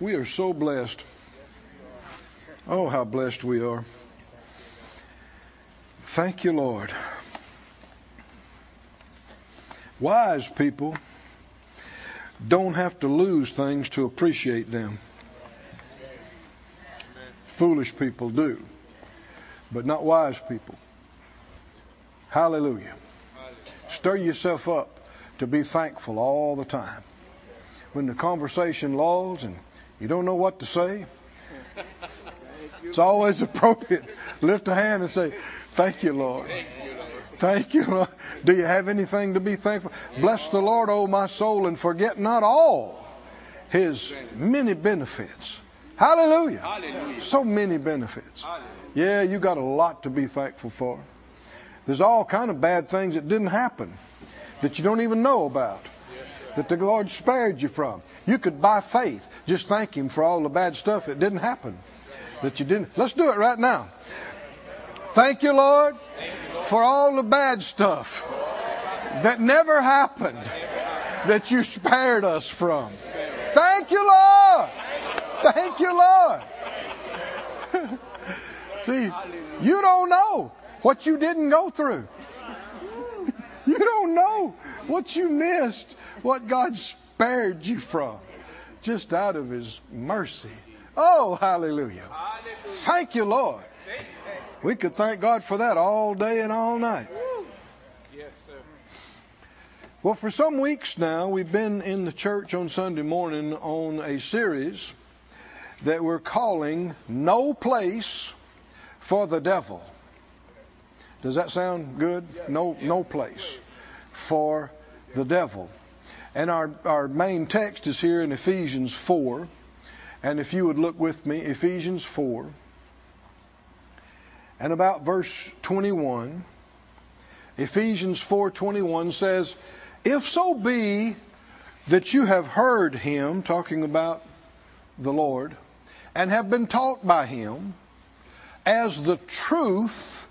We are so blessed. Oh, how blessed we are. Thank you, Lord. Wise people don't have to lose things to appreciate them. Foolish people do, but not wise people. Hallelujah. Stir yourself up to be thankful all the time. When the conversation lulls and you don't know what to say, it's always appropriate. Lift a hand and say, thank you, Lord. Thank you, Lord. Do you have anything to be thankful? Bless the Lord, O my soul, and forget not all his many benefits. Hallelujah. Hallelujah. So many benefits. Hallelujah. Yeah, you got a lot to be thankful for. There's all kind of bad things that didn't happen that you don't even know about, that the Lord spared you from. You could, by faith, just thank him for all the bad stuff that didn't happen, that you didn't. Let's do it right now. Thank you, Lord, for all the bad stuff that never happened, that you spared us from. Thank you, Lord. Thank you, Lord. See, you don't know what you didn't go through. You don't know what you missed, what God spared you from, just out of his mercy. Oh, hallelujah. Thank you, Lord. We could thank God for that all day and all night. Yes, sir. Well, for some weeks now, we've been in the church on Sunday morning on a series that we're calling No Place for the Devil. Does that sound good? No place for the devil. And our main text is here in Ephesians 4. And if you would look with me, Ephesians 4. And about verse 21. Ephesians 4:21 says, if so be that you have heard him, talking about the Lord, and have been taught by him, as the truth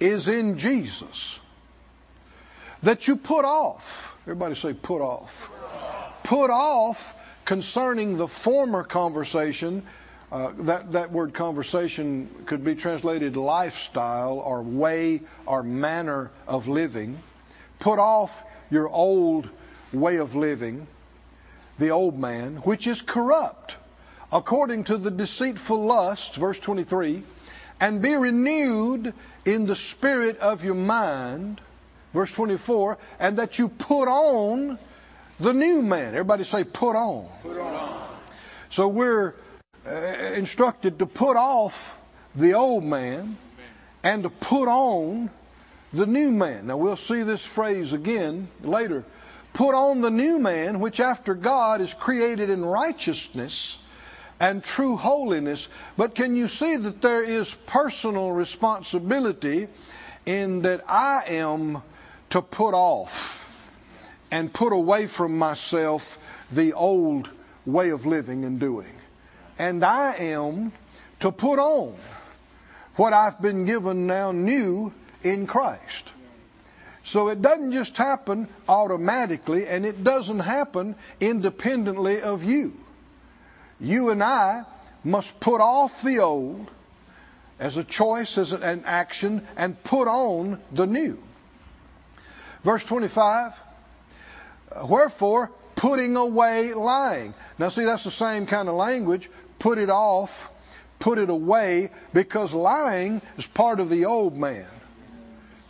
is in Jesus, that you put off. Everybody say put off. Put off concerning the former conversation. That word conversation could be translated lifestyle or way or manner of living. Put off your old way of living, the old man, which is corrupt, according to the deceitful lusts, verse 23, and be renewed in the spirit of your mind, verse 24, and that you put on the new man. Everybody say put on. Put on. So we're instructed to put off the old man and to put on the new man. Now we'll see this phrase again later. Put on the new man, which after God is created in righteousness and true holiness. But can you see that there is personal responsibility in that I am to put off and put away from myself the old way of living and doing. And I am to put on what I've been given now new in Christ. So it doesn't just happen automatically, and it doesn't happen independently of you. You and I must put off the old as a choice, as an action, and put on the new. Verse 25, wherefore, putting away lying. Now see, that's the same kind of language. Put it off, put it away, because lying is part of the old man,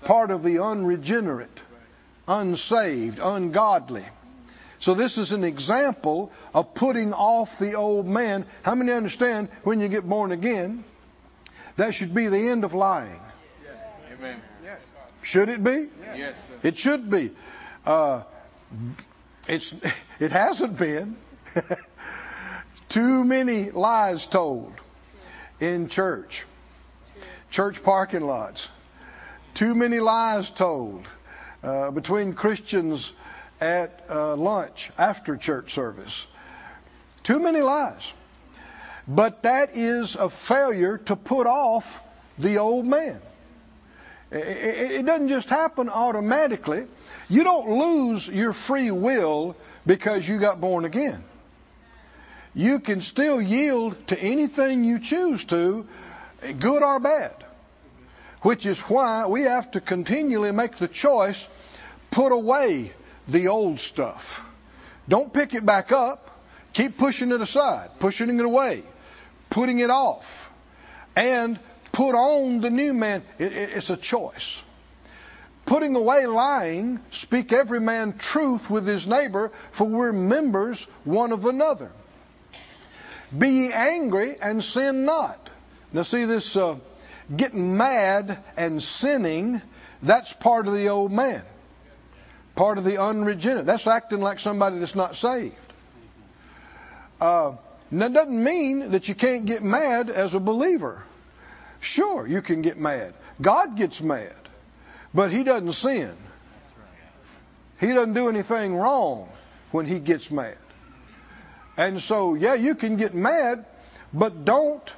part of the unregenerate, unsaved, ungodly. So this is an example of putting off the old man. How many understand when you get born again, that should be the end of lying? Amen. Should it be? Yes. It should be. It hasn't been. Too many lies told in church. Church parking lots. Too many lies told between Christians at lunch after church service. Too many lies. But that is a failure to put off the old man. It doesn't just happen automatically. You don't lose your free will because you got born again. you can still yield to anything you choose to, good or bad. Which is why we have to continually make the choice, put away the old stuff. Don't pick it back up. Keep pushing it aside, pushing it away, putting it off, and put on the new man. It's a choice. Putting away lying, speak every man truth with his neighbor, for we're members one of another. Be ye angry and sin not. Now see this, getting mad and sinning, that's part of the old man. Part of the unregenerate. That's acting like somebody that's not saved. That doesn't mean that you can't get mad as a believer. Sure, you can get mad. God gets mad, but he doesn't sin. He doesn't do anything wrong when he gets mad. And so, yeah, you can get mad, but don't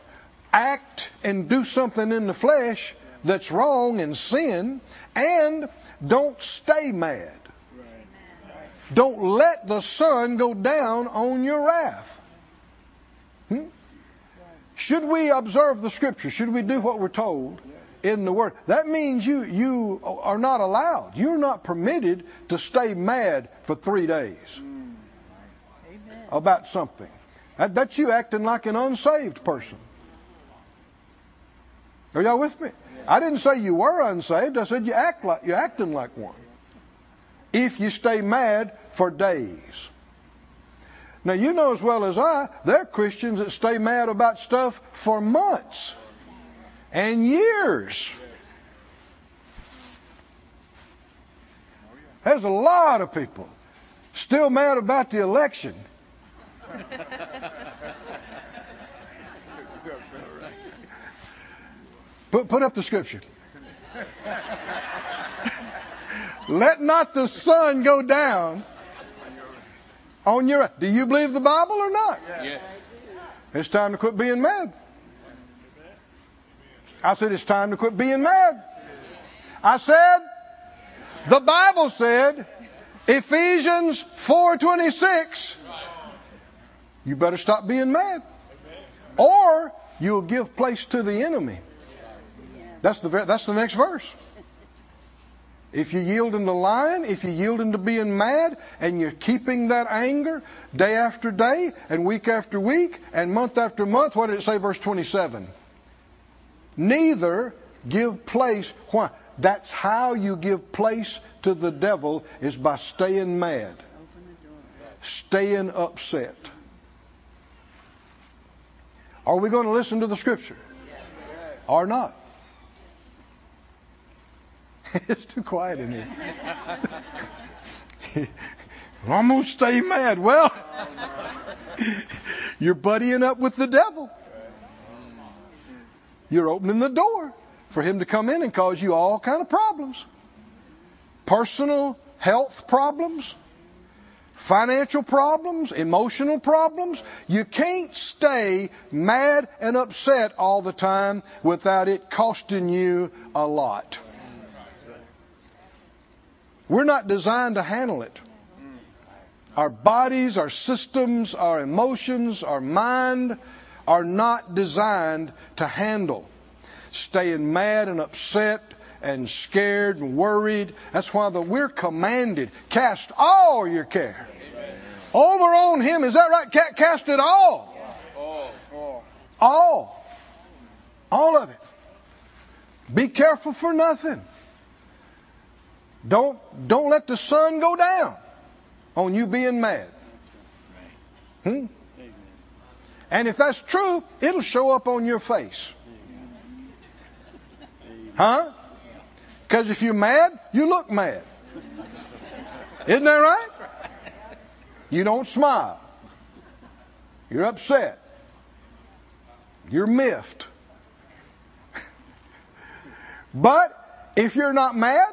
act and do something in the flesh that's wrong and sin, and don't stay mad. Don't let the sun go down on your wrath. Should we observe the Scripture? Should we do what we're told in the Word? That means you are not allowed. You're not permitted to stay mad for 3 days about something. That's you acting like an unsaved person. Are y'all with me? I didn't say you were unsaved. I said you're acting like one. If you stay mad for days. Now, you know as well as I, there are Christians that stay mad about stuff for months and years. There's a lot of people still mad about the election. Put up the scripture. Let not the sun go down on your... Do you believe the Bible or not? Yes. It's time to quit being mad. I said it's time to quit being mad. I said, the Bible said, Ephesians 4:26, you better stop being mad. Or you'll give place to the enemy. That's the next verse. If you yield into lying, if you yield into being mad, and you're keeping that anger day after day, and week after week, and month after month, what did it say, verse 27? Neither give place. Why? That's how you give place to the devil, is by staying mad. Staying upset. Are we going to listen to the Scripture? Or not? It's too quiet in here. I'm going to stay mad. Well, you're buddying up with the devil. You're opening the door for him to come in and cause you all kind of problems. Personal health problems, financial problems, emotional problems. You can't stay mad and upset all the time without it costing you a lot. We're not designed to handle it. Our bodies, our systems, our emotions, our mind are not designed to handle staying mad and upset and scared and worried. That's why we're commanded, cast all your care. Amen. Over on him. Is that right? Cast it all. All. All of it. Be careful for nothing. Don't let the sun go down on you being mad. And if that's true, it'll show up on your face. Huh? Because if you're mad, you look mad. Isn't that right? You don't smile. You're upset. You're miffed. But if you're not mad,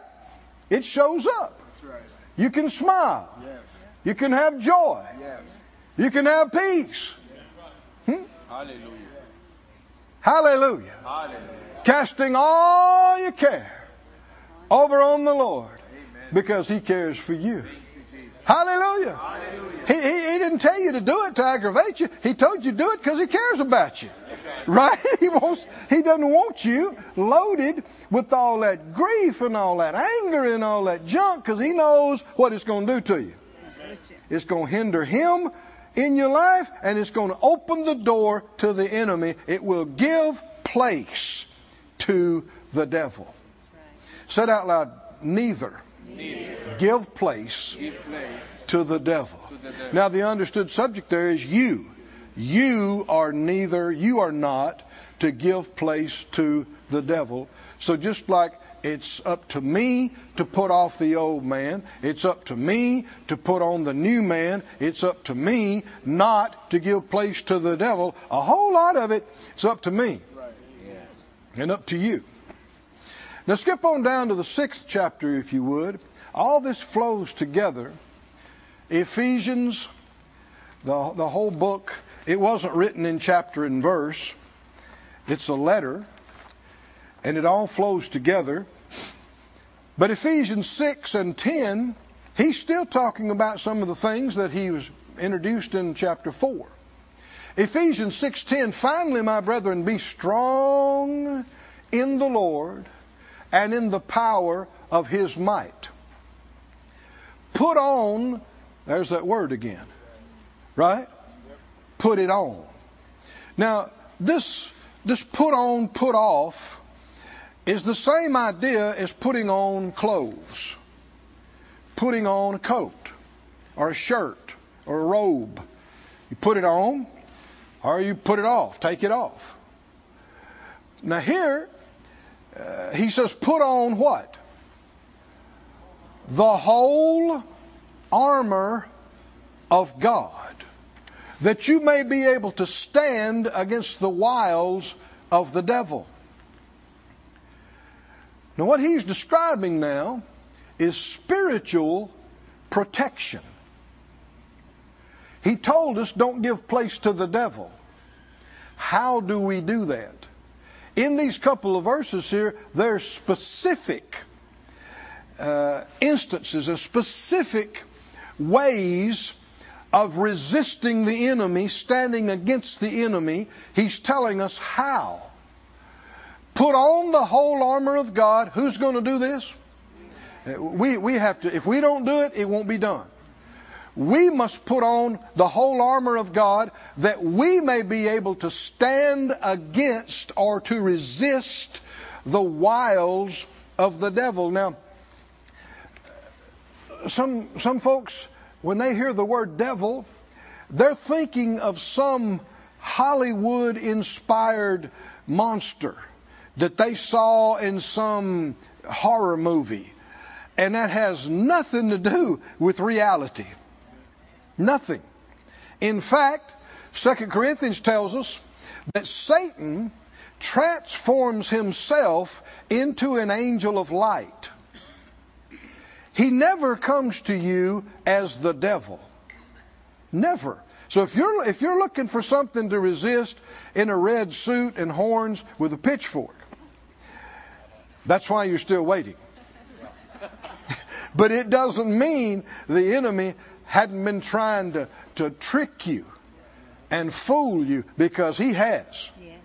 it shows up. That's right. You can smile. Yes. You can have joy. Yes. You can have peace. Yes. Hallelujah. Hallelujah. Hallelujah. Casting all your care over on the Lord. Amen. Because he cares for you. Hallelujah. Hallelujah. He didn't tell you to do it to aggravate you. He told you to do it because he cares about you. Right? He doesn't want you loaded with all that grief and all that anger and all that junk, because he knows what it's going to do to you. It's going to hinder him in your life, and it's going to open the door to the enemy. It will give place to the devil. Said out loud, neither. Give place to the devil. Now the understood subject there is you. You are not to give place to the devil. So just like it's up to me to put off the old man, it's up to me to put on the new man, it's up to me not to give place to the devil. A whole lot of it's up to me. Right. Yes. And up to you. Now skip on down to the 6th chapter, if you would. All this flows together. Ephesians, the whole book, it wasn't written in chapter and verse. It's a letter. And it all flows together. But Ephesians 6 and 10, he's still talking about some of the things that he was introduced in chapter 4. Ephesians 6:10, finally, my brethren, be strong in the Lord and in the power of his might. Put on, there's that word again, right? Put it on. Now, this put on, put off is the same idea as putting on clothes, putting on a coat or a shirt or a robe. You put it on or you put it off, take it off. Now here, he says, put on what? The whole armor of God, that you may be able to stand against the wiles of the devil. Now, what he's describing now is spiritual protection. He told us, don't give place to the devil. How do we do that? In these couple of verses here, there's specific instances and specific ways of resisting the enemy, standing against the enemy. He's telling us how. Put on the whole armor of God. Who's going to do this? We have to. If we don't do it, it won't be done. We must put on the whole armor of God that we may be able to stand against or to resist the wiles of the devil. Now, some folks, when they hear the word devil, they're thinking of some Hollywood-inspired monster that they saw in some horror movie. And that has nothing to do with reality. Nothing. In fact, 2 Corinthians tells us that Satan transforms himself into an angel of light. He never comes to you as the devil. Never. So if you're looking for something to resist in a red suit and horns with a pitchfork, that's why you're still waiting. But it doesn't mean the enemy hadn't been trying to trick you and fool you, because he has. Yes.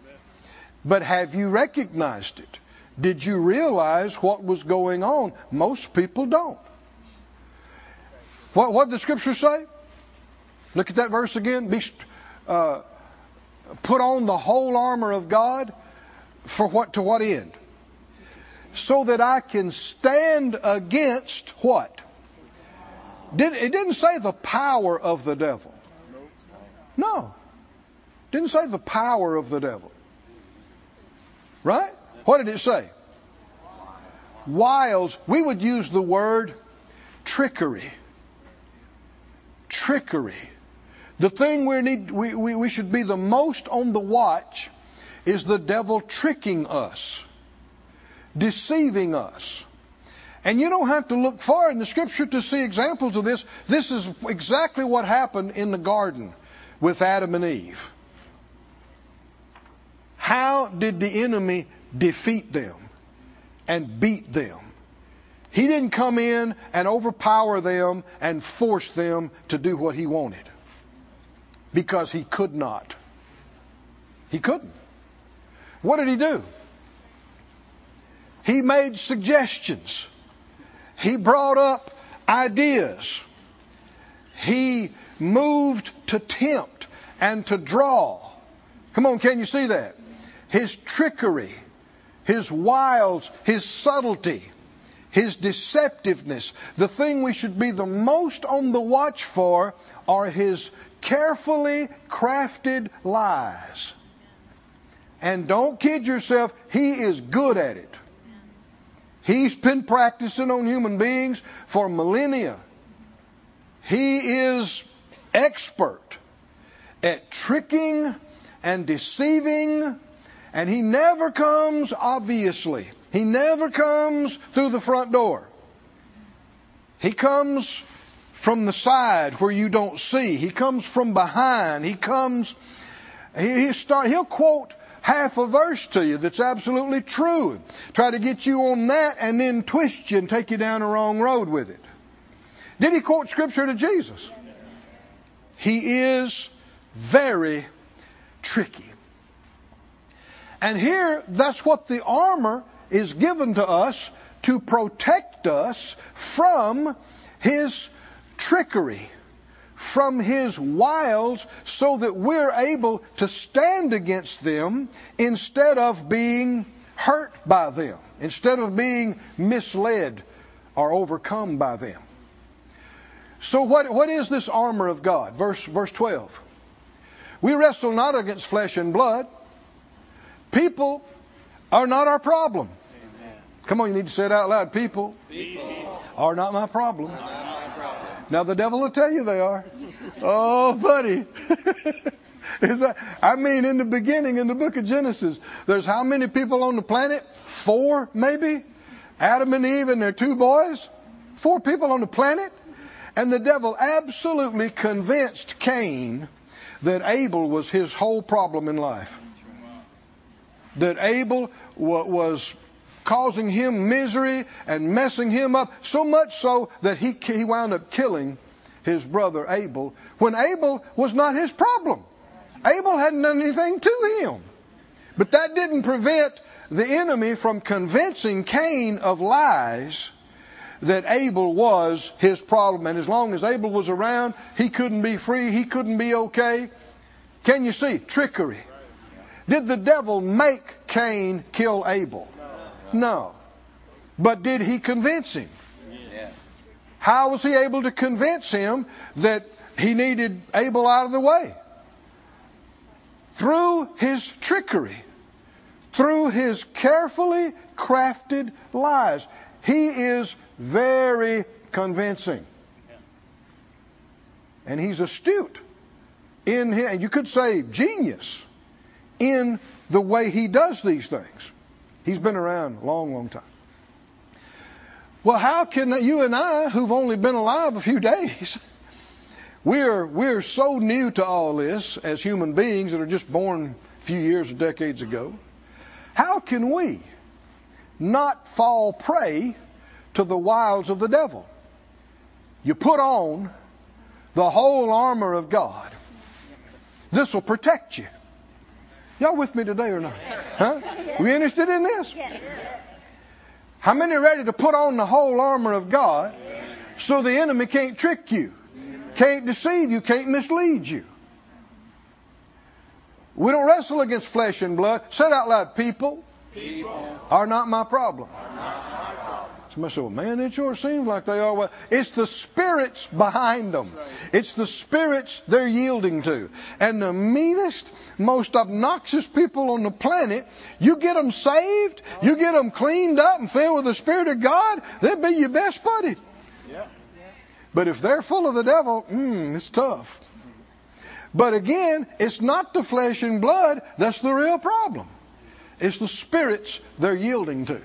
But have you recognized it? Did you realize what was going on? Most people don't. What did the scripture say? Look at that verse again. Put on the whole armor of God. For what? To what end? So that I can stand against what? It didn't say the power of the devil. No. Didn't say the power of the devil. Right? What did it say? Wiles. We would use the word trickery. Trickery. The thing we should be the most on the watch is the devil tricking us, deceiving us. And you don't have to look far in the scripture to see examples of this. This is exactly what happened in the garden with Adam and Eve. How did the enemy defeat them and beat them? He didn't come in and overpower them and force them to do what he wanted, because he could not. He couldn't. What did he do? He made suggestions. He brought up ideas. He moved to tempt and to draw. Come on, can you see that? His trickery, his wiles, his subtlety, his deceptiveness. The thing we should be the most on the watch for are his carefully crafted lies. And don't kid yourself, he is good at it. He's been practicing on human beings for millennia. He is expert at tricking and deceiving, and he never comes obviously. He never comes through the front door. He comes from the side where you don't see. He comes from behind. He comes, he'll quote half a verse to you that's absolutely true, try to get you on that, and then twist you and take you down the wrong road with it. Did he quote scripture to Jesus? He is very tricky. And here, that's what the armor is given to us, to protect us from his trickery, from his wiles, so that we're able to stand against them instead of being hurt by them, instead of being misled or overcome by them. So what is this armor of God? Verse 12. We wrestle not against flesh and blood. People are not our problem. Amen. Come on, you need to say it out loud. People are not my problem. Now the devil will tell you they are. Oh, buddy. In the beginning, in the book of Genesis, there's how many people on the planet? 4, maybe? Adam and Eve and their 2 boys? 4 people on the planet? And the devil absolutely convinced Cain that Abel was his whole problem in life. That Abel was causing him misery and messing him up, so much so that he wound up killing his brother Abel, when Abel was not his problem. Abel hadn't done anything to him. But that didn't prevent the enemy from convincing Cain of lies that Abel was his problem. And as long as Abel was around, he couldn't be free, he couldn't be okay. Can you see? Trickery. Did the devil make Cain kill Abel? No. But did he convince him? Yeah. How was he able to convince him that he needed Abel out of the way? Through his trickery, through his carefully crafted lies. He is very convincing. And he's astute in his, you could say genius, in the way he does these things. He's been around a long, long time. Well, how can you and I, who've only been alive a few days, we're so new to all this as human beings that are just born a few years or decades ago, how can we not fall prey to the wiles of the devil? You put on the whole armor of God. This will protect you. Y'all with me today or not? Yes, huh? Yes. We interested in this? Yes. How many are ready to put on the whole armor of God, yes, so the enemy can't trick you, yes, can't deceive you, can't mislead you? We don't wrestle against flesh and blood. Say it out loud. People are not my problem. Somebody said, well, man, it sure seems like they are. Well, it's the spirits behind them. It's the spirits they're yielding to. And the meanest, most obnoxious people on the planet, you get them saved, you get them cleaned up and filled with the Spirit of God, they'll be your best buddy. Yeah. But if they're full of the devil, it's tough. But again, it's not the flesh and blood that's the real problem. It's the spirits they're yielding to.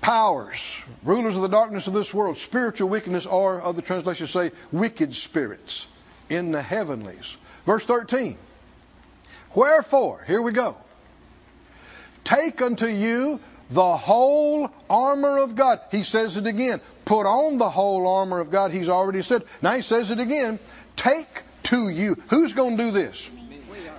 Powers, rulers of the darkness of this world, spiritual wickedness, or other translations say wicked spirits in the heavenlies. Verse 13. Wherefore, here we go. Take unto you the whole armor of God. He says it again. Put on the whole armor of God. He's already said. Now he says it again. Take to you. Who's going to do this?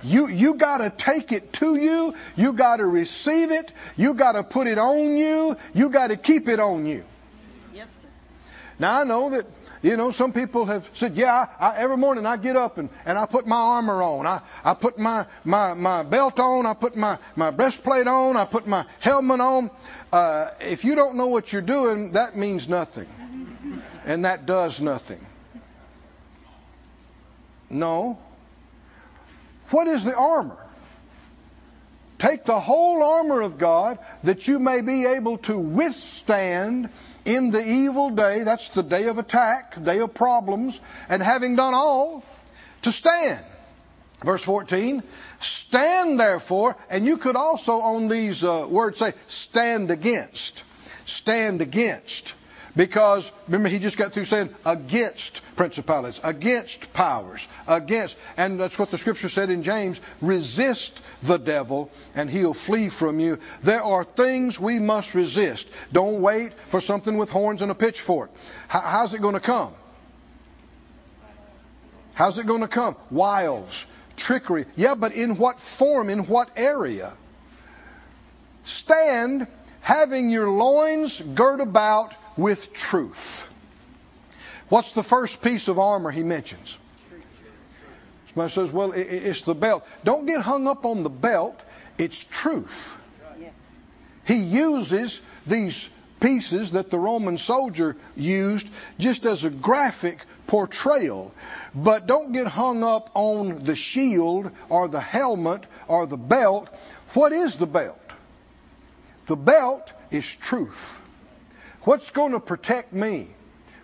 You got to take it to you. You got to receive it. You got to put it on you. You got to keep it on you. Yes, sir. Now I know that, you know, some people have said, yeah, I every morning I get up and I put my armor on. I put my belt on. I put my breastplate on. I put my helmet on. If you don't know what you're doing, that means nothing. And that does nothing. No. What is the armor? Take the whole armor of God that you may be able to withstand in the evil day. That's the day of attack, day of problems. And having done all, to stand. Verse 14, stand therefore. And you could also on these words say, stand against. Stand against. Because, remember, he just got through saying against principalities, against powers, against. And that's what the scripture said in James, resist the devil and he'll flee from you. There are things we must resist. Don't wait for something with horns and a pitchfork. How's it going to come? How's it going to come? Wiles, trickery. Yeah, but in what form, in what area? Stand, having your loins girt about with truth. What's the first piece of armor he mentions? Somebody says, well, it's the belt. Don't get hung up on the belt. It's truth. He uses these pieces that the Roman soldier used just as a graphic portrayal. But don't get hung up on the shield or the helmet or the belt. What is the belt? The belt is truth. What's going to protect me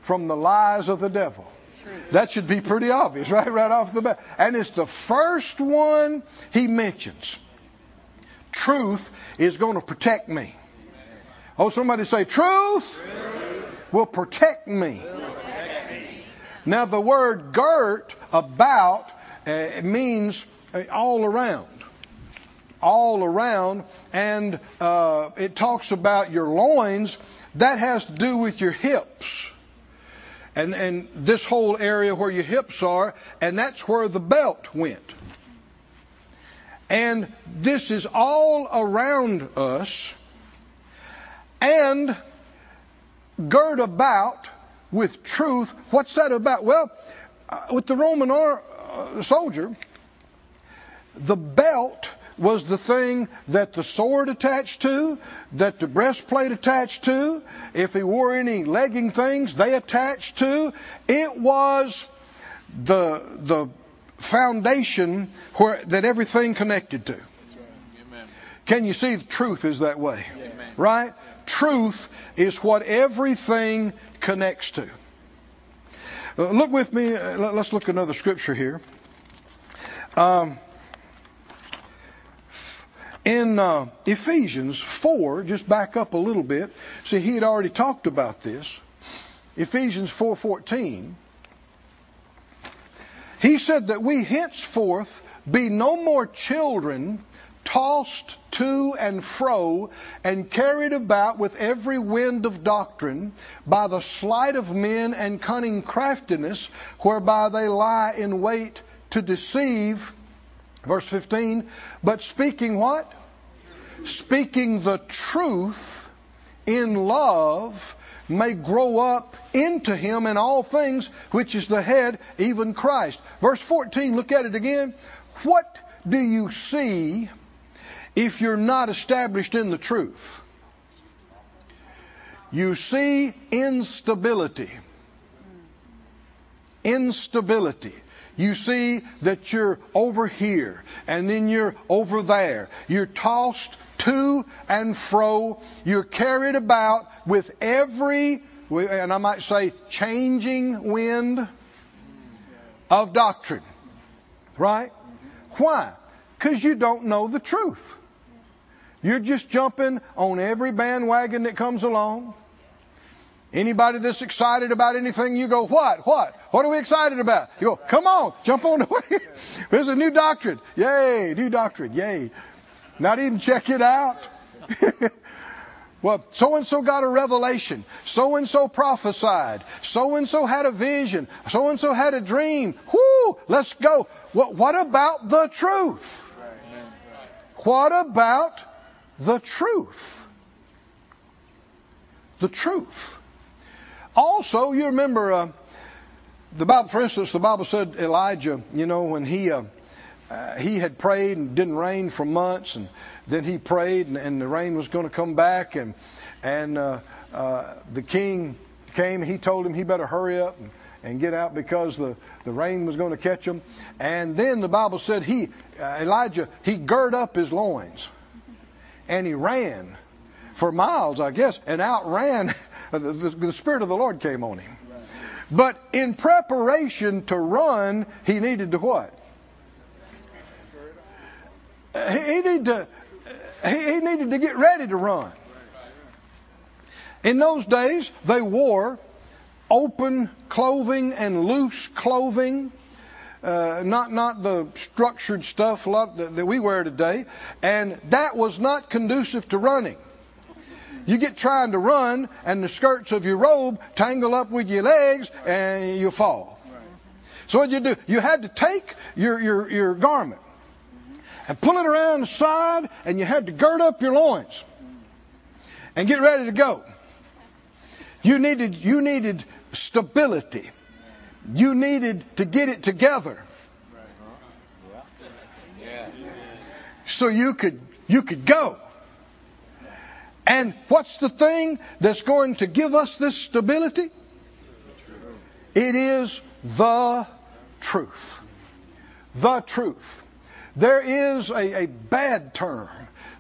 from the lies of the devil? Truth. That should be pretty obvious, right? Right off the bat. And it's the first one he mentions. Truth is going to protect me. Oh, somebody say, truth will protect me. Now, the word girt about means all around. All around. And it talks about your loins. That has to do with your hips and this whole area where your hips are, and that's where the belt went. And this is all around us, and girt about with truth. What's that about? Well, with the Roman soldier, the belt was the thing that the sword attached to, that the breastplate attached to. If he wore any legging things, they attached to. It was the foundation where that everything connected to. That's right. Amen. Can you see the truth is that way? Yes. Right? Truth is what everything connects to. Look with me. Let's look at another scripture here. In Ephesians 4, just back up a little bit. See, he had already talked about this. Ephesians 4:14. He said that we henceforth be no more children tossed to and fro and carried about with every wind of doctrine by the sleight of men and cunning craftiness whereby they lie in wait to deceive. Verse 15, but speaking what? Speaking the truth in love may grow up into him in all things, which is the head, even Christ. Verse 14, look at it again. What do you see if you're not established in the truth? You see instability. Instability. You see that you're over here and then you're over there. You're tossed to and fro. You're carried about with every, and I might say, changing wind of doctrine. Right? Why? Because you don't know the truth. You're just jumping on every bandwagon that comes along. Anybody that's excited about anything, you go, what? What are we excited about? You go, come on, jump on the way. There's a new doctrine. Yay, new doctrine, yay. Not even check it out. Well, so-and-so got a revelation. So-and-so prophesied. So-and-so had a vision. So-and-so had a dream. Whoo, let's go. What about the truth? What about the truth? The truth. Also, you remember, the Bible, for instance, the Bible said Elijah, you know, when he had prayed and didn't rain for months, and then he prayed, and the rain was going to come back, and the king came. He told him he better hurry up and get out because the rain was going to catch him. And then the Bible said Elijah girded up his loins, and he ran for miles, I guess, and outran. The Spirit of the Lord came on him. But in preparation to run, he needed to what? He needed to get ready to run. In those days, they wore open clothing and loose clothing, not the structured stuff that we wear today, and that was not conducive to running. You get trying to run, and the skirts of your robe tangle up with your legs, and you fall. So what did you do? You had to take your garment and pull it around the side, and you had to gird up your loins and get ready to go. You needed stability. You needed to get it together, so you could go. And what's the thing that's going to give us this stability? It is the truth. The truth. There is a bad term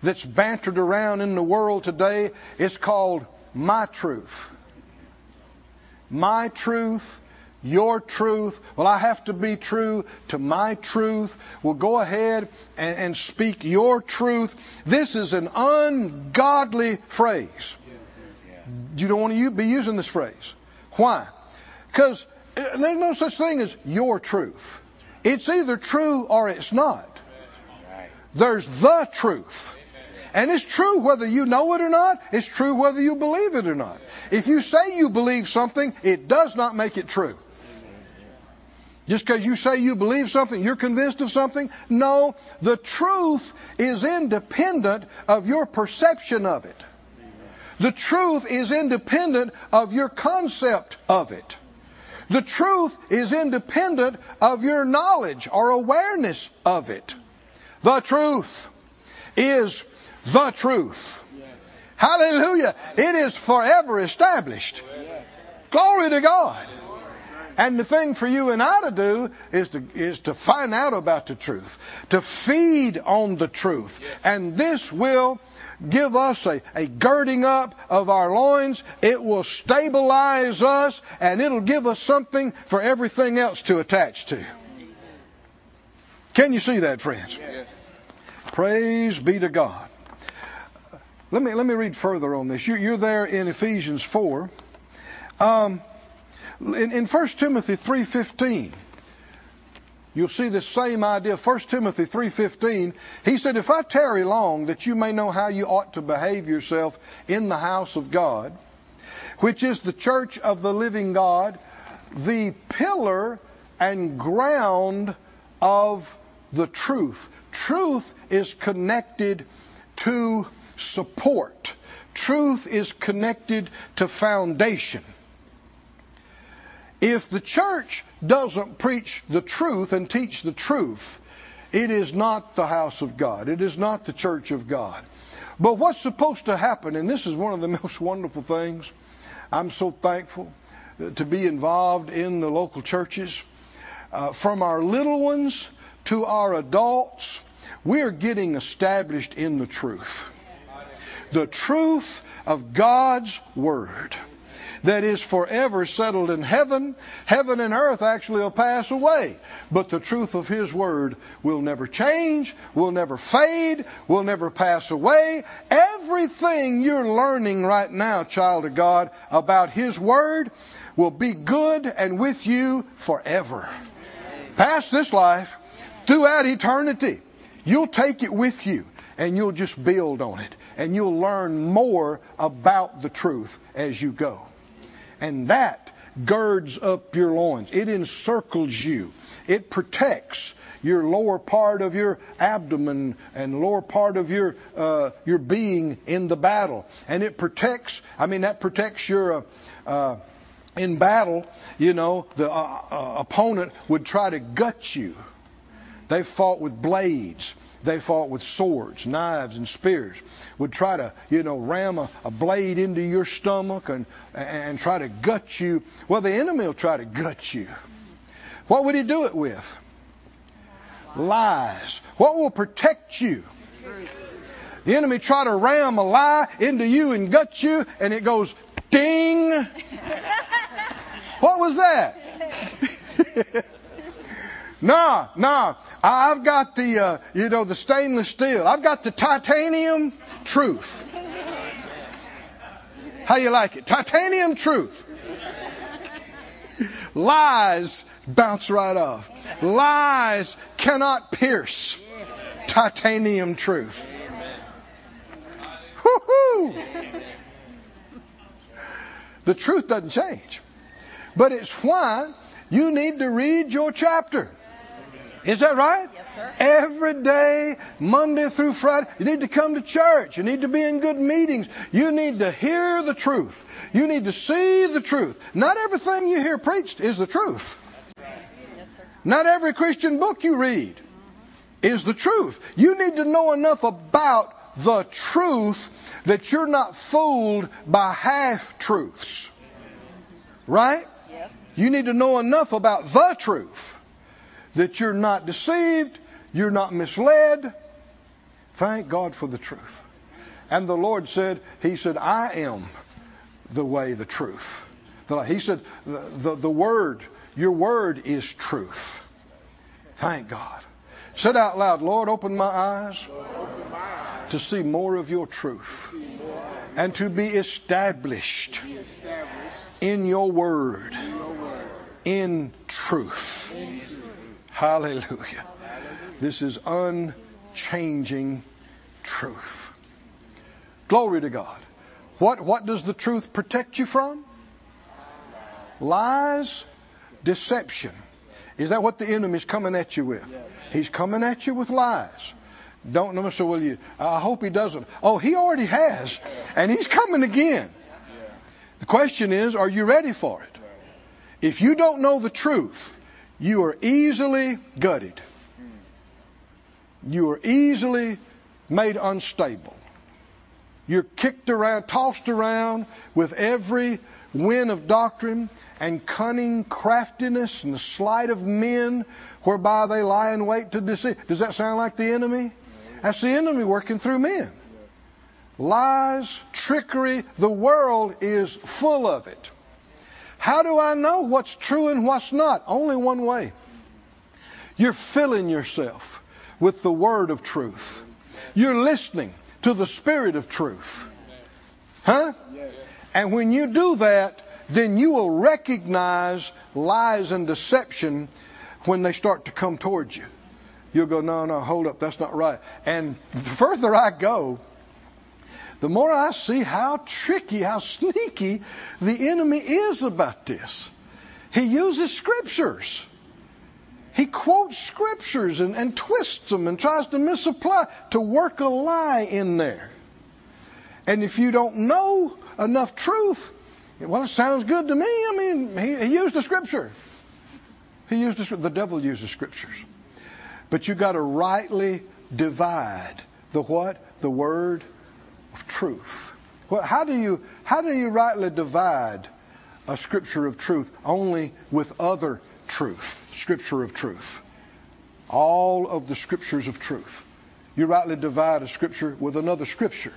that's bantered around in the world today. It's called my truth. My truth, your truth. Well, I have to be true to my truth. Well, go ahead and speak your truth. This is an ungodly phrase. You don't want to be using this phrase. Why? Because there's no such thing as your truth. It's either true or it's not. There's the truth. And it's true whether you know it or not. It's true whether you believe it or not. If you say you believe something, it does not make it true. Just because you say you believe something, you're convinced of something. No, the truth is independent of your perception of it. The truth is independent of your concept of it. The truth is independent of your knowledge or awareness of it. The truth is the truth. Yes. Hallelujah. It is forever established. Yes. Glory to God. Glory. And the thing for you and I to do is to find out about the truth, to feed on the truth. Yes. And this will give us a girding up of our loins. It will stabilize us, and it'll give us something for everything else to attach to. Can you see that, friends? Yes. Praise be to God. Let me read further on this. You're there in Ephesians 4. In 1 Timothy 3:15, you'll see this same idea. 1 Timothy 3:15, he said, "If I tarry long, that you may know how you ought to behave yourself in the house of God, which is the church of the living God, the pillar and ground of the truth." Truth is connected to support. Truth is connected to foundation. If the church doesn't preach the truth and teach the truth, it is not the house of God. It is not the church of God. But what's supposed to happen, and this is one of the most wonderful things, I'm so thankful to be involved in the local churches. From our little ones to our adults, we're getting established in the truth. The truth of God's Word that is forever settled in heaven. Heaven and earth actually will pass away, but the truth of His Word will never change, will never fade, will never pass away. Everything you're learning right now, child of God, about His Word will be good and with you forever. Past this life, throughout eternity, you'll take it with you, and you'll just build on it, and you'll learn more about the truth as you go. And that girds up your loins. It encircles you. It protects your lower part of your abdomen and lower part of your being in the battle. And it protects, that protects your... in battle, the opponent would try to gut you. They fought with blades. They fought with swords, knives, and spears. Would try to, ram a blade into your stomach and try to gut you. Well, the enemy will try to gut you. What would he do it with? Lies. What will protect you? The enemy try to ram a lie into you and gut you, and it goes ding. What was that? Nah. I've got the, the stainless steel. I've got the titanium truth. How you like it? Titanium truth. Lies bounce right off. Lies cannot pierce titanium truth. Woo-hoo! The truth doesn't change. But it's why you need to read your chapter. Is that right? Yes, sir. Every day, Monday through Friday, you need to come to church. You need to be in good meetings. You need to hear the truth. You need to see the truth. Not everything you hear preached is the truth. Yes, sir. Not every Christian book you read is the truth. You need to know enough about the truth that you're not fooled by half-truths. Right? You need to know enough about the truth that you're not deceived, you're not misled. Thank God for the truth. And the Lord said, he said, I am the way, the truth. He said, the word, your word is truth. Thank God. Said out loud, Lord, open my eyes to see more of your truth and to be established in your word, in truth. Hallelujah. This is unchanging truth. Glory to God. What does the truth protect you from? Lies, deception. Is that what the enemy's coming at you with? He's coming at you with lies. Don't know, so will you? I hope he doesn't. Oh, he already has. And he's coming again. The question is, are you ready for it? If you don't know the truth, you are easily gutted. You are easily made unstable. You're kicked around, tossed around with every wind of doctrine and cunning craftiness and the sleight of men whereby they lie in wait to deceive. Does that sound like the enemy? That's the enemy working through men. Lies, trickery, the world is full of it. How do I know what's true and what's not? Only one way. You're filling yourself with the word of truth. You're listening to the spirit of truth. Huh? And when you do that, then you will recognize lies and deception when they start to come towards you. You'll go, no, hold up, that's not right. And the further I go, the more I see how tricky, how sneaky the enemy is about this. He uses scriptures. He quotes scriptures and twists them and tries to misapply to work a lie in there. And if you don't know enough truth, well, it sounds good to me. He used the scripture. The devil uses scriptures. But you got to rightly divide the what? The word of truth. Well, how do you rightly divide a scripture of truth? Only with other truth, scripture of truth. All of the scriptures of truth. You rightly divide a scripture with another scripture.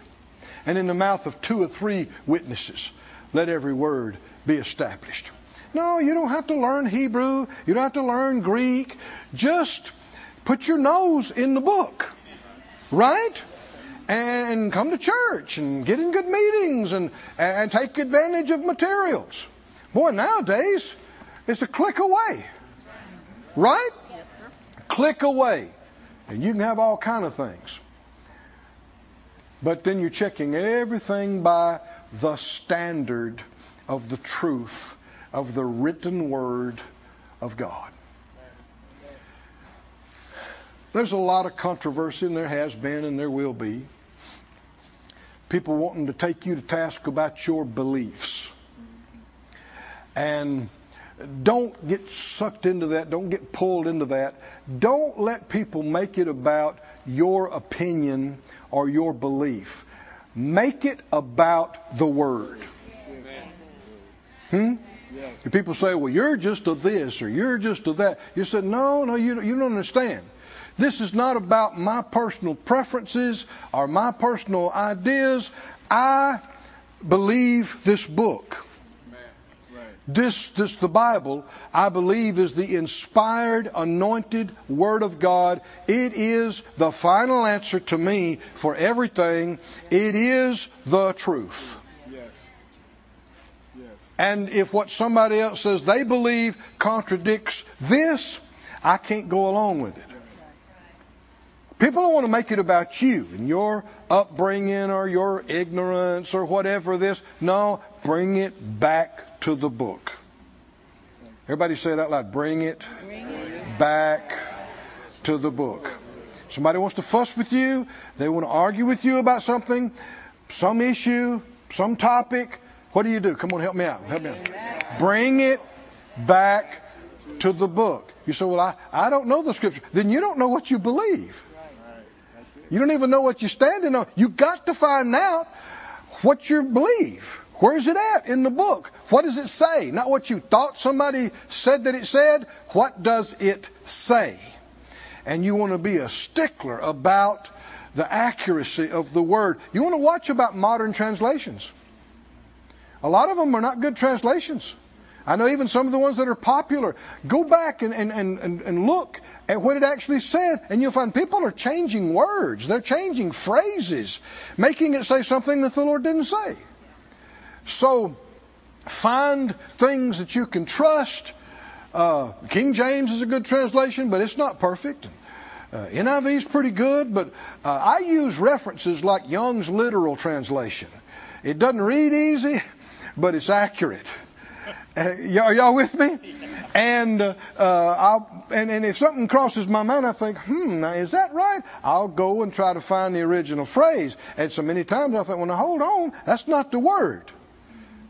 And in the mouth of two or three witnesses, let every word be established. No, you don't have to learn Hebrew. You don't have to learn Greek. Just put your nose in the book, right? And come to church and get in good meetings and take advantage of materials. Boy, nowadays, it's a click away, right? Yes, sir. Click away. And you can have all kind of things. But then you're checking everything by the standard of the truth of the written word of God. There's a lot of controversy, and there has been and there will be. People wanting to take you to task about your beliefs. And don't get sucked into that. Don't get pulled into that. Don't let people make it about your opinion or your belief. Make it about the Word. Yes. If people say, well, you're just a this or you're just a that. You said, no, you don't understand. This is not about my personal preferences or my personal ideas. I believe this book. This, the Bible, I believe, is the inspired, anointed Word of God. It is the final answer to me for everything. It is the truth. Yes. Yes. And if what somebody else says they believe contradicts this, I can't go along with it. People don't want to make it about you and your upbringing or your ignorance or whatever this. No, bring it back to the book. Everybody say it out loud. Bring it back to the book. Somebody wants to fuss with you. They want to argue with you about something, some issue, some topic. What do? Come on, help me out. Bring it back to the book. You say, well, I don't know the Scripture. Then you don't know what you believe. You don't even know what you're standing on. You got to find out what you believe. Where is it at in the book? What does it say? Not what you thought somebody said that it said. What does it say? And you want to be a stickler about the accuracy of the word. You want to watch about modern translations. A lot of them are not good translations. I know even some of the ones that are popular. Go back and look at what it actually said, and you'll find people are changing words. They're changing phrases, making it say something that the Lord didn't say. So find things that you can trust. King James is a good translation, but it's not perfect. NIV is pretty good, but I use references like Young's Literal Translation. It doesn't read easy, but it's accurate. Are y'all with me? And if something crosses my mind, I think, now is that right? I'll go and try to find the original phrase. And so many times I think, well, now hold on, that's not the word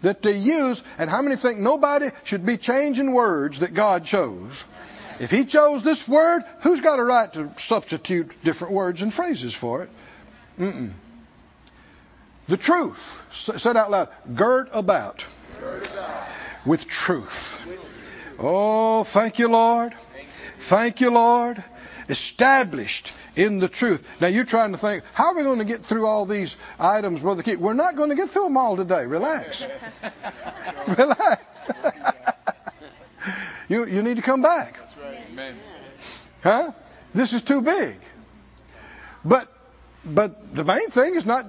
that they use. And how many think nobody should be changing words that God chose? If He chose this word, who's got a right to substitute different words and phrases for it? The truth, said out loud, gird about with truth. Oh, thank you, Lord. Thank you, Lord. Established in the truth. Now you're trying to think, how are we going to get through all these items, Brother Keith? We're not going to get through them all today. Relax. Relax. You need to come back. Huh? This is too big. But the main thing is not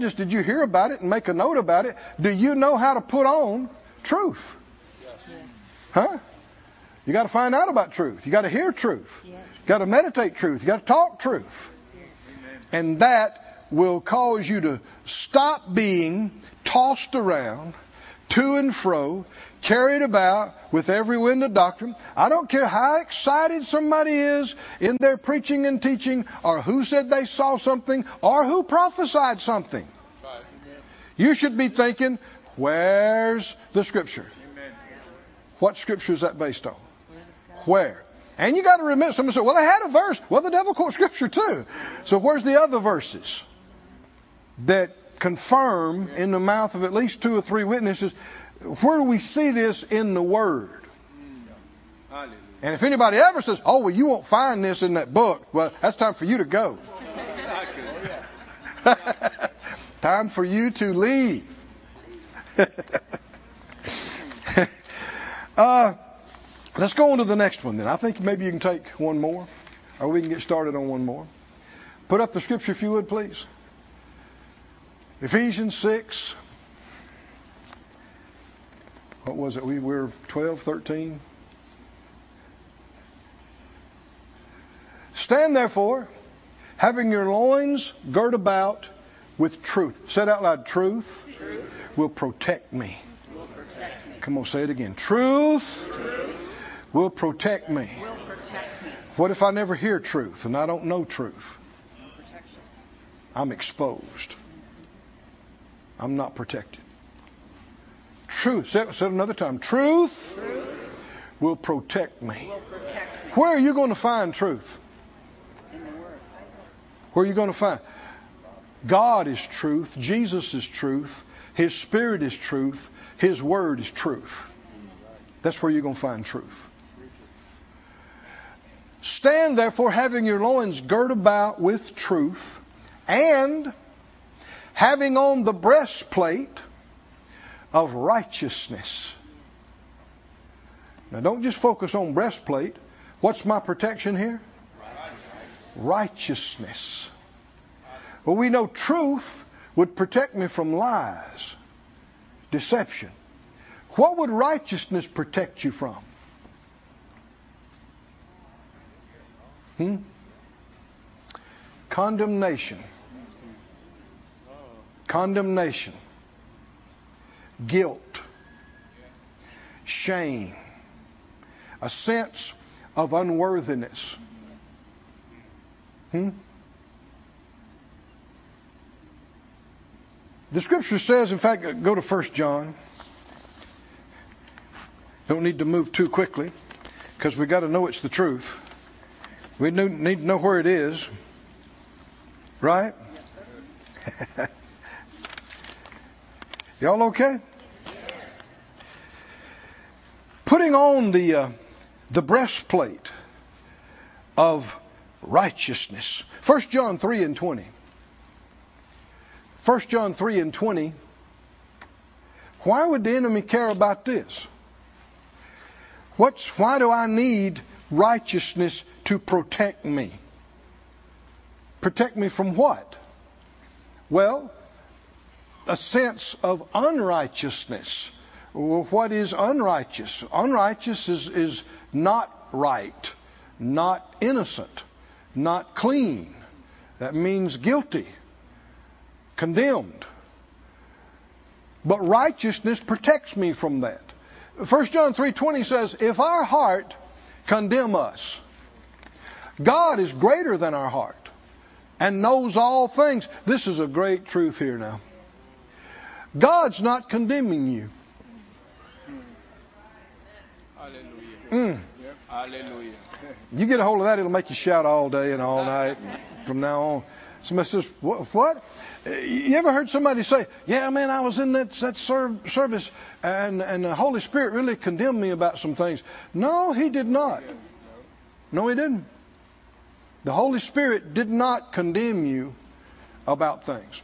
just did you hear about it and make a note about it. Do you know how to put on truth? Huh? You got to find out about truth. You got to hear truth. Yes. You got to meditate truth. You got to talk truth. Yes. And that will cause you to stop being tossed around, to and fro, carried about with every wind of doctrine. I don't care how excited somebody is in their preaching and teaching, or who said they saw something, or who prophesied something. Right. You should be thinking, where's the Scripture? Amen. What Scripture is that based on? Where? And you got to remember, someone said, well, I had a verse. Well, the devil quotes Scripture too. So where's the other verses that confirm in the mouth of at least two or three witnesses? Where do we see this in the Word? And if anybody ever says, oh, well, you won't find this in that book, well, that's time for you to go. Time for you to leave. Let's go on to the next one then. I think maybe you can take one more, or we can get started on one more. Put up the Scripture if you would, please. Ephesians 6. What was it? We were 12, 13. Stand therefore, having your loins girt about with truth. Say it out loud. Truth will protect me. Come on, say it again. Truth will protect me. What if I never hear truth and I don't know truth? I'm exposed. I'm not protected. Truth. Say it another time. Truth will protect me. Where are you going to find truth? Where are you going to find? God is truth. Jesus is truth. His Spirit is truth. His Word is truth. That's where you're going to find truth. Stand therefore, having your loins girt about with truth, and having on the breastplate of righteousness. Now, don't just focus on breastplate. What's my protection here? Righteousness. Well, we know truth would protect me from lies, deception. What would righteousness protect you from? Condemnation. Guilt. Shame. A sense of unworthiness. The scripture says, in fact, go to 1 John. Don't need to move too quickly, because we got to know it's the truth. We need to know where it is. Right? Yes, y'all okay? Putting on the breastplate of righteousness. 1 John 3:20. 1 John 3:20. Why would the enemy care about this? Why do I need righteousness to protect me? Protect me from what? Well, a sense of unrighteousness. Well, what is unrighteous? Unrighteous is not right, not innocent, not clean. That means guilty, condemned. But righteousness protects me from that. 1 John 3:20 says, if our heart condemn us, God is greater than our heart and knows all things. This is a great truth here now. God's not condemning you. Hallelujah. Hallelujah. You get a hold of that, it'll make you shout all day and all night from now on. Somebody says, what? You ever heard somebody say, yeah, man, I was in that service and the Holy Spirit really condemned me about some things. No, he did not. No, he didn't. The Holy Spirit did not condemn you about things.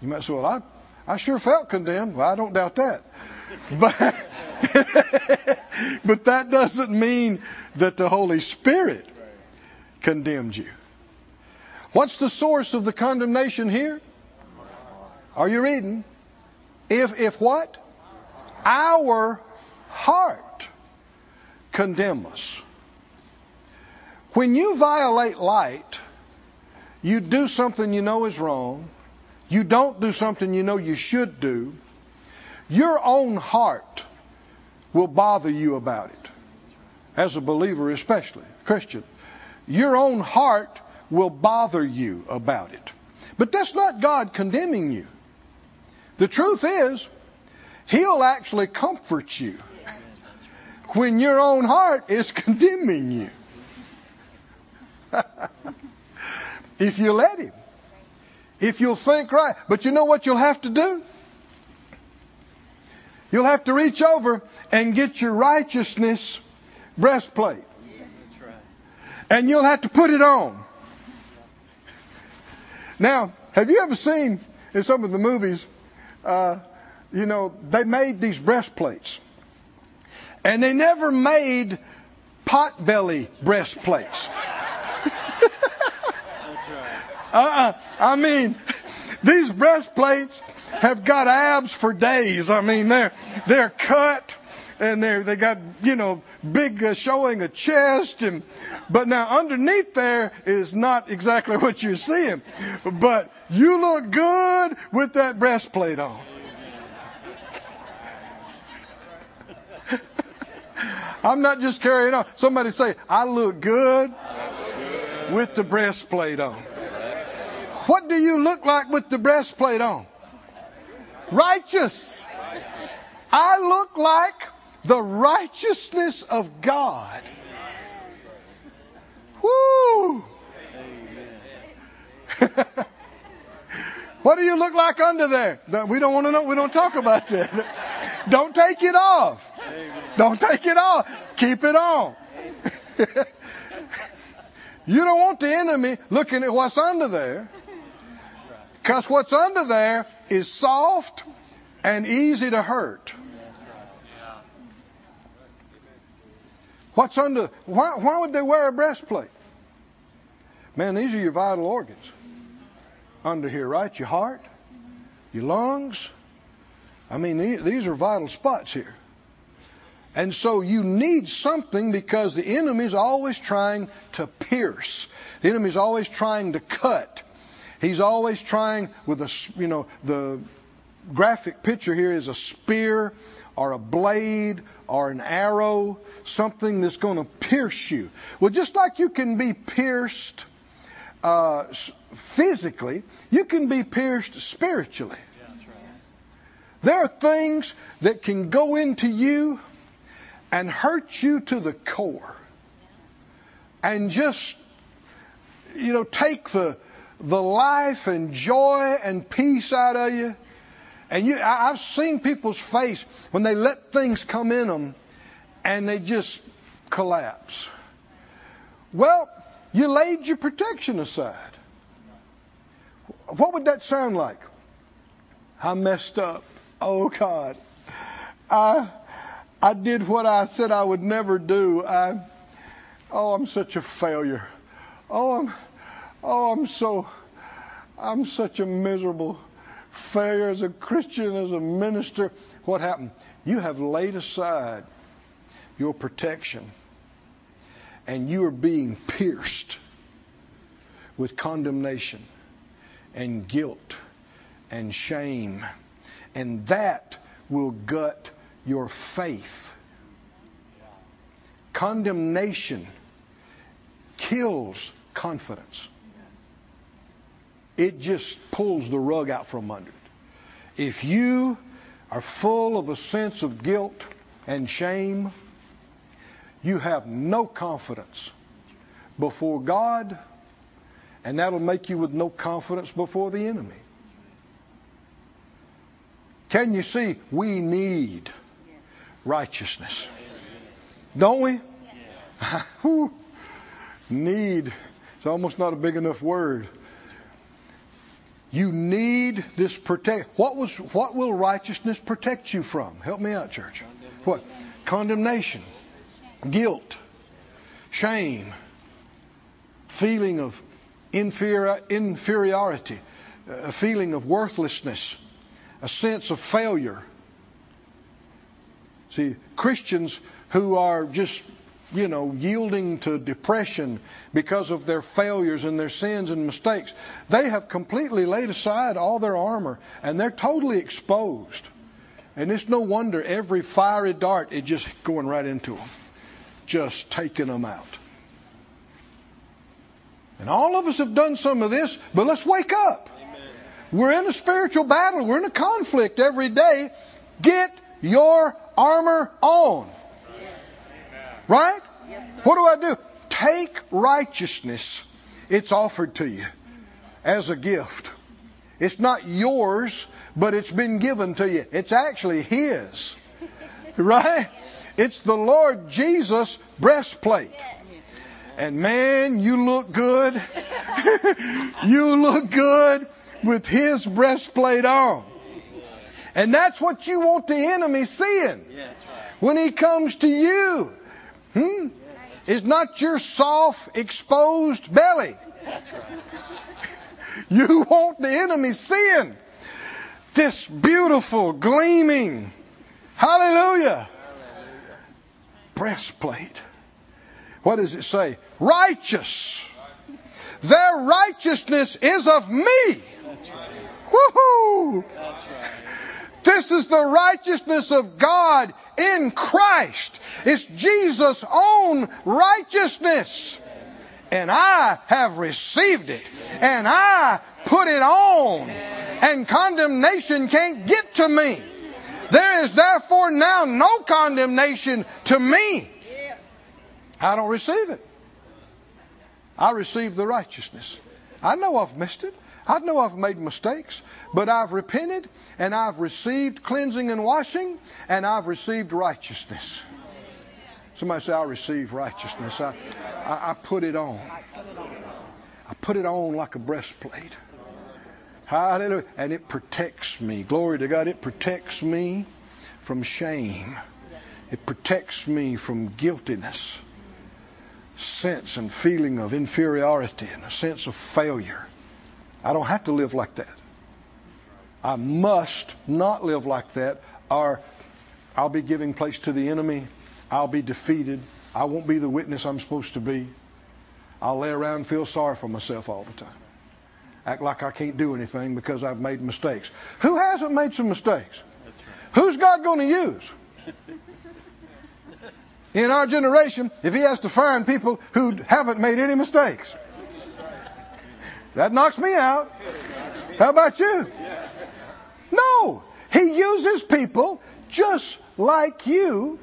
You might say, well, I sure felt condemned. Well, I don't doubt that. But that doesn't mean that the Holy Spirit condemned you. What's the source of the condemnation here? Are you reading? If what? Our heart condemn us. When you violate light, you do something you know is wrong. You don't do something you know you should do. Your own heart will bother you about it. As a believer especially, Christian. Your own heart will bother you about it. But that's not God condemning you. The truth is, he'll actually comfort you when your own heart is condemning you. If you let him. If you'll think right. But you know what you'll have to do? You'll have to reach over and get your righteousness breastplate. Yeah, that's right. And you'll have to put it on. Now, have you ever seen in some of the movies, they made these breastplates. And they never made potbelly breastplates. I mean, these breastplates have got abs for days. I mean, they're cut. and they got, big showing a chest. But now underneath there is not exactly what you're seeing. But you look good with that breastplate on. I'm not just carrying on. Somebody say, I look good with the breastplate on. What do you look like with the breastplate on? Righteous. I look like the righteousness of God. Woo! What do you look like under there? We don't want to know. We don't talk about that. Don't take it off. Don't take it off. Keep it on. You don't want the enemy looking at what's under there. Because what's under there is soft and easy to hurt. What's under? Why would they wear a breastplate? Man, these are your vital organs under here, right? Your heart, your lungs. I mean, these are vital spots here. And so you need something because the enemy's always trying to pierce. The enemy's always trying to cut. He's always trying with a, the graphic picture here is a spear or a blade or an arrow, something that's going to pierce you. Well, just like you can be pierced physically, you can be pierced spiritually. Yeah, that's right. There are things that can go into you and hurt you to the core. And just, take the life and joy and peace out of you. And I've seen people's face when they let things come in them and they just collapse. Well, you laid your protection aside. What would that sound like? I messed up. Oh, God. I did what I said I would never do. I'm such a failure. I'm such a miserable failure as a Christian, as a minister. What happened? You have laid aside your protection and you are being pierced with condemnation and guilt and shame. And that will gut your faith. Condemnation kills confidence. It just pulls the rug out from under it. If you are full of a sense of guilt and shame, you have no confidence before God, and that'll make you with no confidence before the enemy. Can you see? We need righteousness, don't we? Yeah. Need. It's almost not a big enough word. You need this protect. What will righteousness protect you from? Help me out, church. What? Condemnation, guilt, shame, feeling of inferiority, a feeling of worthlessness, a sense of failure. See, Christians who are just, yielding to depression because of their failures and their sins and mistakes, they have completely laid aside all their armor and they're totally exposed. And it's no wonder every fiery dart is just going right into them, just taking them out. And all of us have done some of this, but let's wake up. Amen. We're in a spiritual battle. We're in a conflict every day. Get your armor on. Right? Yes, sir. What do? Take righteousness. It's offered to you as a gift. It's not yours, but it's been given to you. It's actually His. Right? It's the Lord Jesus' breastplate. And man, you look good. You look good with His breastplate on. And that's what you want the enemy seeing when he comes to you. It's not your soft, exposed belly. That's right. You want the enemy seeing this beautiful, gleaming, hallelujah, breastplate. What does it say? Righteous. Their righteousness is of me. That's right. Woohoo! That's right. This is the righteousness of God in Christ. It's Jesus' own righteousness. And I have received it. And I put it on. And condemnation can't get to me. There is therefore now no condemnation to me. I don't receive it. I receive the righteousness. I know I've missed it. I know I've made mistakes, but I've repented and I've received cleansing and washing and I've received righteousness. Somebody say, I receive righteousness. I put it on. I put it on like a breastplate. Hallelujah. And it protects me. Glory to God. It protects me from shame. It protects me from guiltiness, sense and feeling of inferiority and a sense of failure. I don't have to live like that. I must not live like that, or I'll be giving place to the enemy. I'll be defeated. I won't be the witness I'm supposed to be. I'll lay around and feel sorry for myself all the time. Act like I can't do anything because I've made mistakes. Who hasn't made some mistakes? That's right. Who's God going to use? In our generation, if he has to find people who haven't made any mistakes. That knocks me out. How about you? No. He uses people just like you.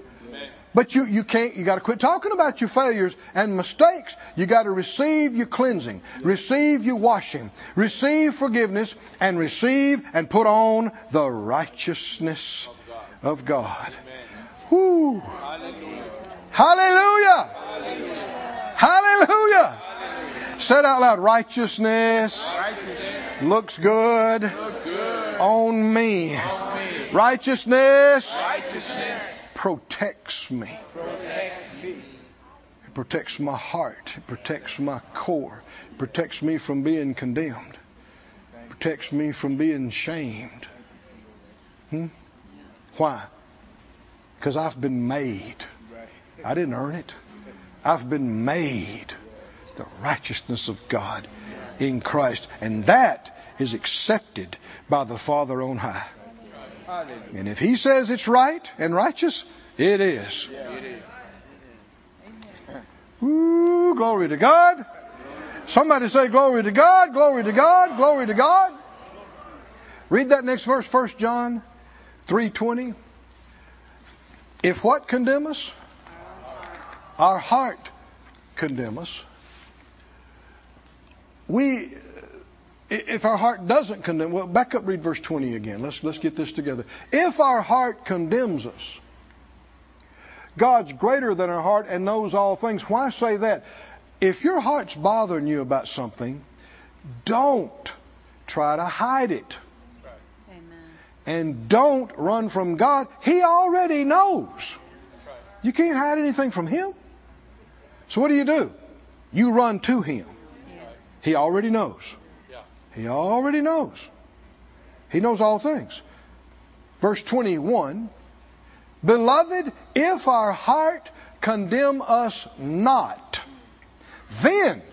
But you got to quit talking about your failures and mistakes. You got to receive your cleansing, receive your washing, receive forgiveness, and receive and put on the righteousness of God. Whoo. Hallelujah. Hallelujah. Hallelujah. Hallelujah. Said out loud, righteousness looks good on me. Righteousness protects me. It protects my heart. It protects my core. It protects me from being condemned. It protects me from being shamed. Why? Because I've been made. I didn't earn it. I've been made the righteousness of God in Christ. And that is accepted by the Father on high. And if he says it's right and righteous, it is. Ooh, glory to God. Somebody say glory to God, glory to God, glory to God. Read that next verse, 1 John 3:20. If what condemn us? Our heart condemn us. If our heart doesn't condemn, well, back up, read verse 20 again. Let's get this together. If our heart condemns us, God's greater than our heart and knows all things. Why say that? If your heart's bothering you about something, don't try to hide it. That's right. Amen. And don't run from God. He already knows. That's right. You can't hide anything from him. So what do? You run to him. He already knows. He already knows. He knows all things. Verse 21. Beloved, if our heart condemn us not, then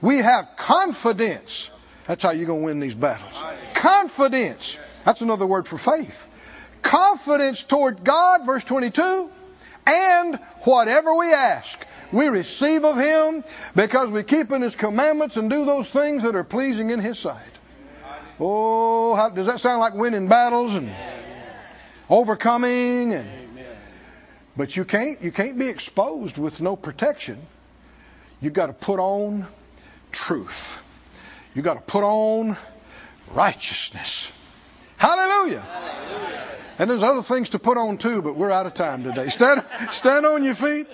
we have confidence. That's how you're going to win these battles. Confidence. That's another word for faith. Confidence toward God. Verse 22. And whatever we ask, we receive of him because we keep in his commandments and do those things that are pleasing in his sight. Oh, does that sound like winning battles and overcoming? But you can't be exposed with no protection. You've got to put on truth. You've got to put on righteousness. Hallelujah. Hallelujah. And there's other things to put on too, but we're out of time today. Stand on your feet.